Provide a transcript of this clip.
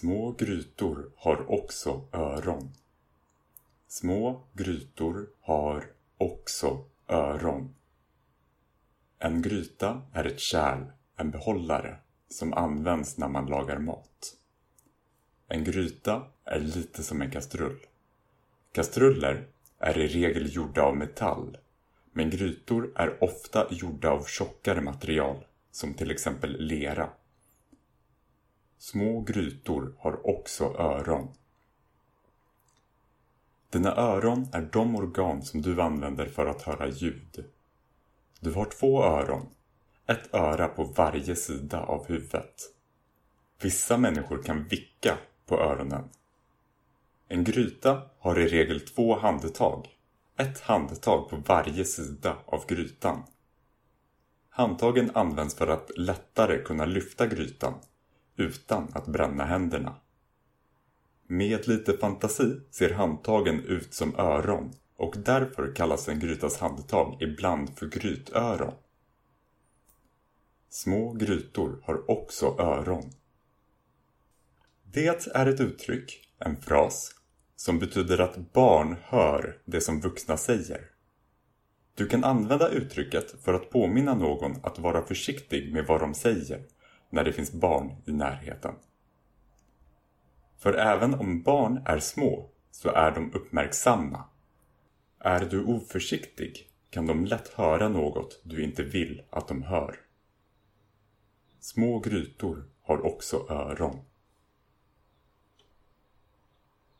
Små grytor har också öron. Små grytor har också öron. En gryta är ett kärl, en behållare, som används när man lagar mat. En gryta är lite som en kastrull. Kastruller är i regel gjorda av metall, men grytor är ofta gjorda av tjockare material, som till exempel lera. Små grytor har också öron. Dina öron är de organ som du använder för att höra ljud. Du har 2 öron, ett öra på varje sida av huvudet. Vissa människor kan vicka på öronen. En gryta har i regel 2 handtag, ett handtag på varje sida av grytan. Handtagen används för att lättare kunna lyfta grytan utan att bränna händerna. Med lite fantasi ser handtagen ut som öron, och därför kallas en grytas handtag ibland för grytöron. Små grytor har också öron. Det är ett uttryck, en fras, som betyder att barn hör det som vuxna säger. Du kan använda uttrycket för att påminna någon att vara försiktig med vad de säger när det finns barn i närheten. För även om barn är små så är de uppmärksamma. Är du oförsiktig kan de lätt höra något du inte vill att de hör. Små grytor har också öron.